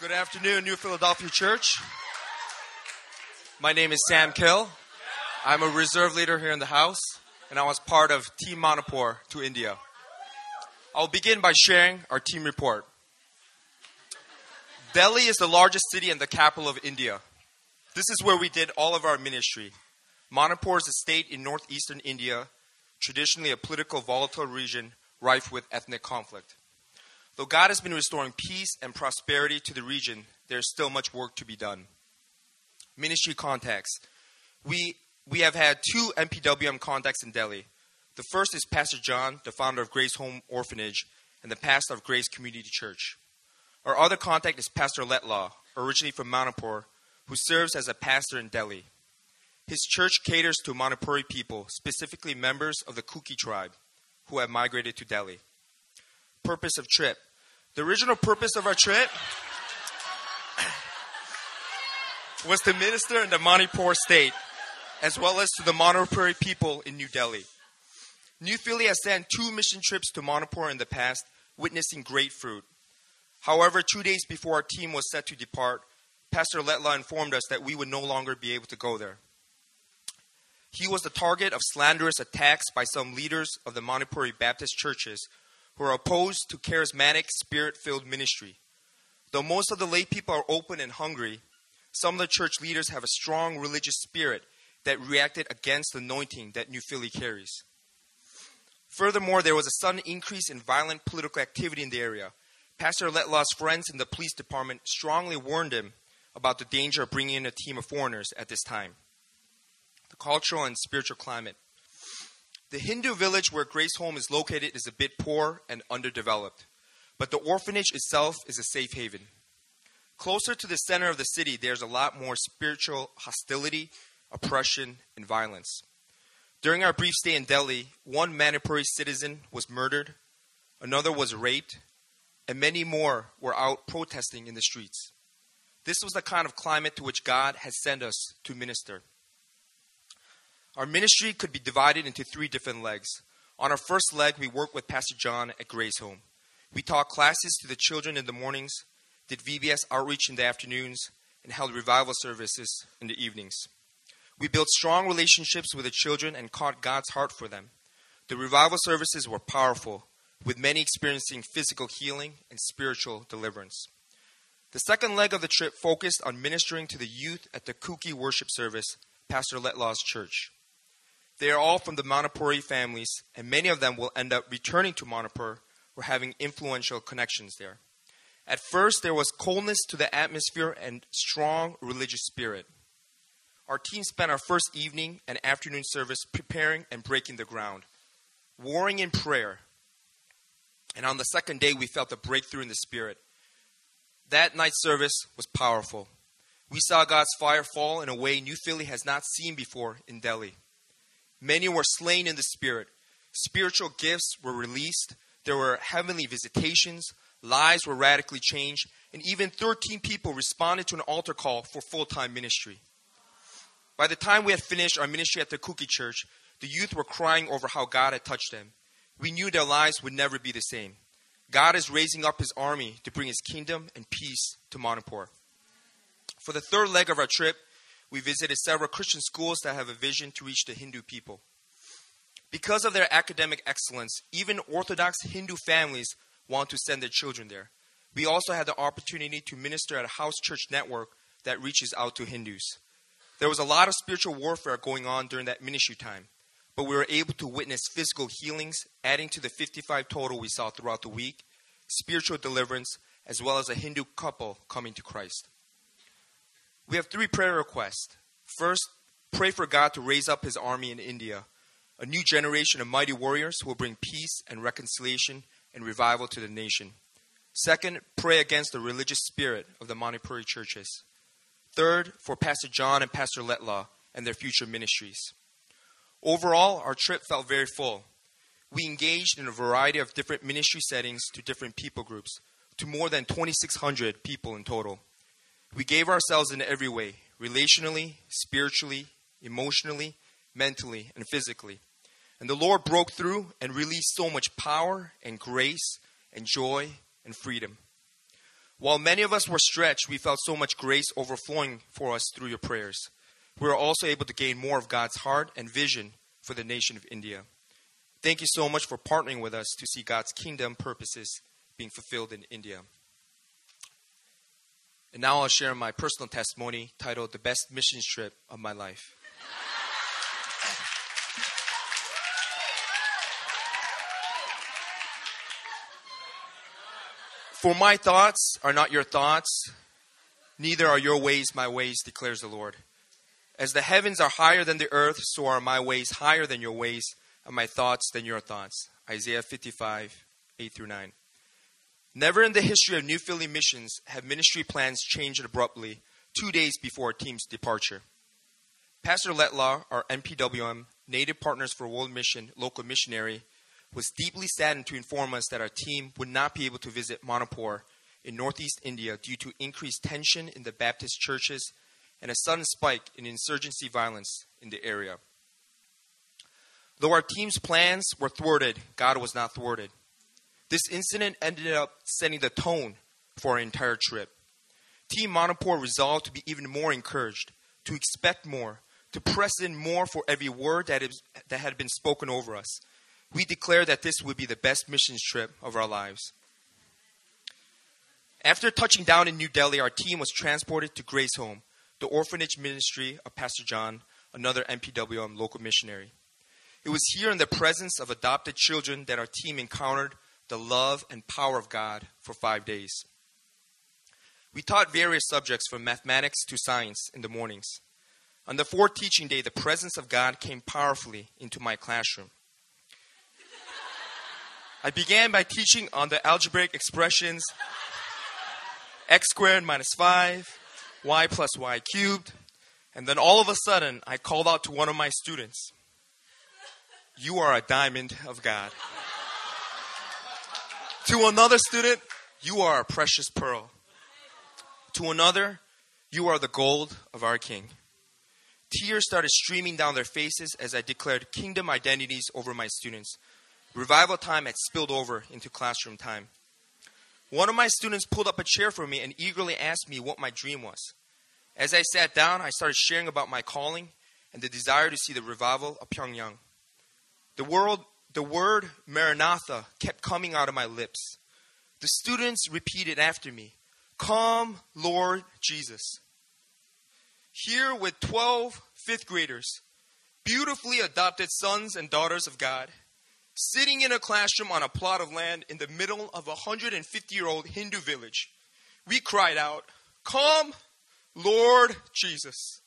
Good afternoon, New Philadelphia Church. My name is Sam Khil. I'm a reserve leader here in the house, and I was part of Team Manipur to India. I'll begin by sharing our team report. Delhi is the largest city and the capital of India. This is where we did all of our ministry. Manipur is a state in northeastern India, traditionally a political, volatile region rife with ethnic conflict. Though God has been restoring peace and prosperity to the region, there is still much work to be done. Ministry contacts. We have had 2 NPWM contacts in Delhi. The first is Pastor John, the founder of Grace Home Orphanage, and the pastor of Grace Community Church. Our other contact is Pastor Letlaw, originally from Manipur, who serves as a pastor in Delhi. His church caters to Manipuri people, specifically members of the Kuki tribe, who have migrated to Delhi. Purpose of trip. The original purpose of our trip was to minister in the Manipur state, as well as to the Manipuri people in New Delhi. New Philly has sent 2 mission trips to Manipur in the past, witnessing great fruit. However, 2 days before our team was set to depart, Pastor Letlaw informed us that we would no longer be able to go there. He was the target of slanderous attacks by some leaders of the Manipuri Baptist Churches who are opposed to charismatic, spirit-filled ministry. Though most of the lay people are open and hungry, some of the church leaders have a strong religious spirit that reacted against the anointing that New Philly carries. Furthermore, there was a sudden increase in violent political activity in the area. Pastor Letlaw's friends in the police department strongly warned him about the danger of bringing in a team of foreigners at this time. The cultural and spiritual climate. The Hindu village where Grace Home is located is a bit poor and underdeveloped, but the orphanage itself is a safe haven. Closer to the center of the city, there's a lot more spiritual hostility, oppression, and violence. During our brief stay in Delhi, 1 Manipuri citizen was murdered, another was raped, and many more were out protesting in the streets. This was the kind of climate to which God has sent us to minister. Our ministry could be divided into 3 different legs. On our first leg, we worked with Pastor John at Grace Home. We taught classes to the children in the mornings, did VBS outreach in the afternoons, and held revival services in the evenings. We built strong relationships with the children and caught God's heart for them. The revival services were powerful, with many experiencing physical healing and spiritual deliverance. The second leg of the trip focused on ministering to the youth at the Kuki Worship Service, Pastor Letlaw's church. They are all from the Manipuri families, and many of them will end up returning to Manipur or having influential connections there. At first, there was coldness to the atmosphere and strong religious spirit. Our team spent our first evening and afternoon service preparing and breaking the ground, warring in prayer. And on the second day, we felt a breakthrough in the spirit. That night's service was powerful. We saw God's fire fall in a way New Philly has not seen before in Delhi. Many were slain in the spirit. Spiritual gifts were released. There were heavenly visitations. Lives were radically changed. And even 13 people responded to an altar call for full-time ministry. By the time we had finished our ministry at the Kuki Church, the youth were crying over how God had touched them. We knew their lives would never be the same. God is raising up his army to bring his kingdom and peace to Manipur. For the third leg of our trip, we visited several Christian schools that have a vision to reach the Hindu people. Because of their academic excellence, even Orthodox Hindu families want to send their children there. We also had the opportunity to minister at a house church network that reaches out to Hindus. There was a lot of spiritual warfare going on during that ministry time, but we were able to witness physical healings, adding to the 55 total we saw throughout the week, spiritual deliverance, as well as a Hindu couple coming to Christ. We have 3 prayer requests. First, pray for God to raise up his army in India, a new generation of mighty warriors who will bring peace and reconciliation and revival to the nation. Second, pray against the religious spirit of the Manipuri churches. Third, for Pastor John and Pastor Letlaw and their future ministries. Overall, our trip felt very full. We engaged in a variety of different ministry settings to different people groups, to more than 2,600 people in total. We gave ourselves in every way, relationally, spiritually, emotionally, mentally, and physically. And the Lord broke through and released so much power and grace and joy and freedom. While many of us were stretched, we felt so much grace overflowing for us through your prayers. We were also able to gain more of God's heart and vision for the nation of India. Thank you so much for partnering with us to see God's kingdom purposes being fulfilled in India. And now I'll share my personal testimony titled, The Best Missions Trip of My Life. For my thoughts are not your thoughts, neither are your ways my ways, declares the Lord. As the heavens are higher than the earth, so are my ways higher than your ways, and my thoughts than your thoughts. Isaiah 55, 8 through 9. Never in the history of New Philly missions have ministry plans changed abruptly 2 days before our team's departure. Pastor Letlaw, our NPWM, Native Partners for World Mission, local missionary, was deeply saddened to inform us that our team would not be able to visit Manipur in northeast India due to increased tension in the Baptist churches and a sudden spike in insurgency violence in the area. Though our team's plans were thwarted, God was not thwarted. This incident ended up setting the tone for our entire trip. Team Manipur resolved to be even more encouraged, to expect more, to press in more for every word that had been spoken over us. We declare that this would be the best missions trip of our lives. After touching down in New Delhi, our team was transported to Grace Home, the orphanage ministry of Pastor John, another NPWM local missionary. It was here in the presence of adopted children that our team encountered the love and power of God for 5 days. We taught various subjects from mathematics to science in the mornings. On the fourth teaching day, the presence of God came powerfully into my classroom. I began by teaching on the algebraic expressions x squared minus 5, y plus y cubed, and then all of a sudden, I called out to one of my students, "You are a diamond of God." To another student, "You are a precious pearl." To another, "You are the gold of our King." Tears started streaming down their faces as I declared kingdom identities over my students. Revival time had spilled over into classroom time. One of my students pulled up a chair for me and eagerly asked me what my dream was. As I sat down, I started sharing about my calling and the desire to see the revival of Pyongyang. The word Maranatha kept coming out of my lips. The students repeated after me, "Come, Lord Jesus." Here with 12 fifth graders, beautifully adopted sons and daughters of God, sitting in a classroom on a plot of land in the middle of a 150-year-old Hindu village, we cried out, "Come, Lord Jesus."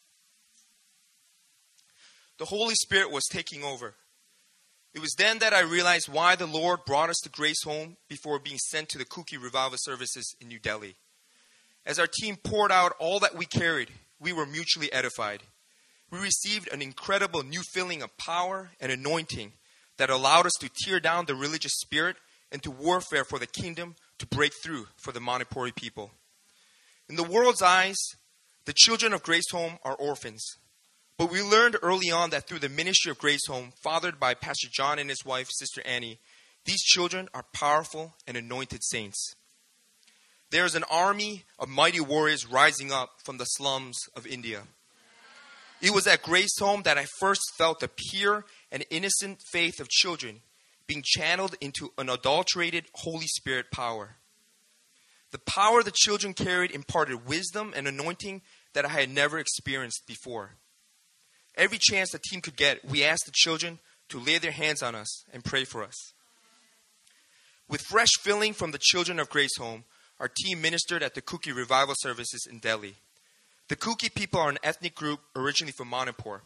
The Holy Spirit was taking over. It was then that I realized why the Lord brought us to Grace Home before being sent to the Kuki Revival Services in New Delhi. As our team poured out all that we carried, we were mutually edified. We received an incredible new feeling of power and anointing that allowed us to tear down the religious spirit and to warfare for the kingdom to break through for the Manipuri people. In the world's eyes, the children of Grace Home are orphans. But we learned early on that through the ministry of Grace Home, fathered by Pastor John and his wife, Sister Annie, these children are powerful and anointed saints. There is an army of mighty warriors rising up from the slums of India. It was at Grace Home that I first felt the pure and innocent faith of children being channeled into an unadulterated Holy Spirit power. The power the children carried imparted wisdom and anointing that I had never experienced before. Every chance the team could get, we asked the children to lay their hands on us and pray for us. With fresh filling from the children of Grace Home, our team ministered at the Kuki Revival Services in Delhi. The Kuki people are an ethnic group originally from Manipur.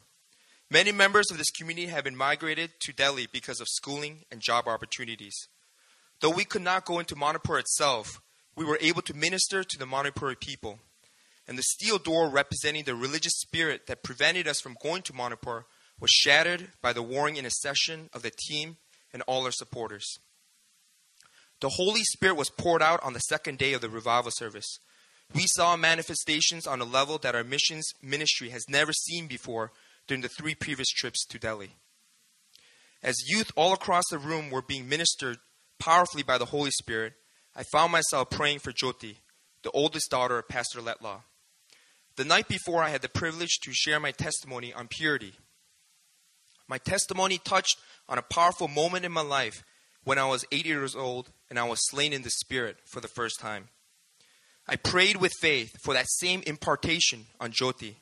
Many members of this community have been migrated to Delhi because of schooling and job opportunities. Though we could not go into Manipur itself, we were able to minister to the Manipuri people. And the steel door representing the religious spirit that prevented us from going to Manipur was shattered by the warring intercession of the team and all our supporters. The Holy Spirit was poured out on the second day of the revival service. We saw manifestations on a level that our missions ministry has never seen before during the 3 previous trips to Delhi. As youth all across the room were being ministered powerfully by the Holy Spirit, I found myself praying for Jyoti, the oldest daughter of Pastor Letlaw. The night before, I had the privilege to share my testimony on purity. My testimony touched on a powerful moment in my life when I was 8 years old and I was slain in the Spirit for the first time. I prayed with faith for that same impartation on Jyoti.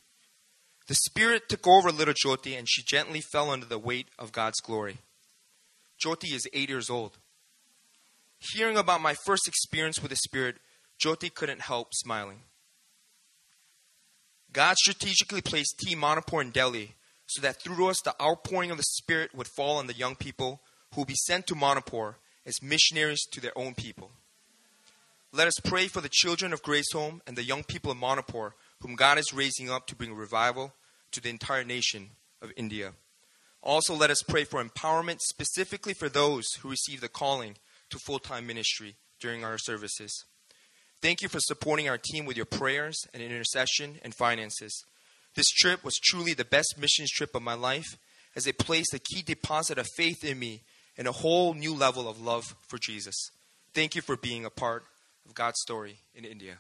The Spirit took over little Jyoti and she gently fell under the weight of God's glory. Jyoti is 8 years old. Hearing about my first experience with the Spirit, Jyoti couldn't help smiling. God strategically placed Team Manipur in Delhi so that through us the outpouring of the Spirit would fall on the young people who will be sent to Manipur as missionaries to their own people. Let us pray for the children of Grace Home and the young people of Manipur whom God is raising up to bring revival to the entire nation of India. Also, let us pray for empowerment specifically for those who receive the calling to full-time ministry during our services. Thank you for supporting our team with your prayers and intercession and finances. This trip was truly the best missions trip of my life, as it placed a key deposit of faith in me and a whole new level of love for Jesus. Thank you for being a part of God's story in India.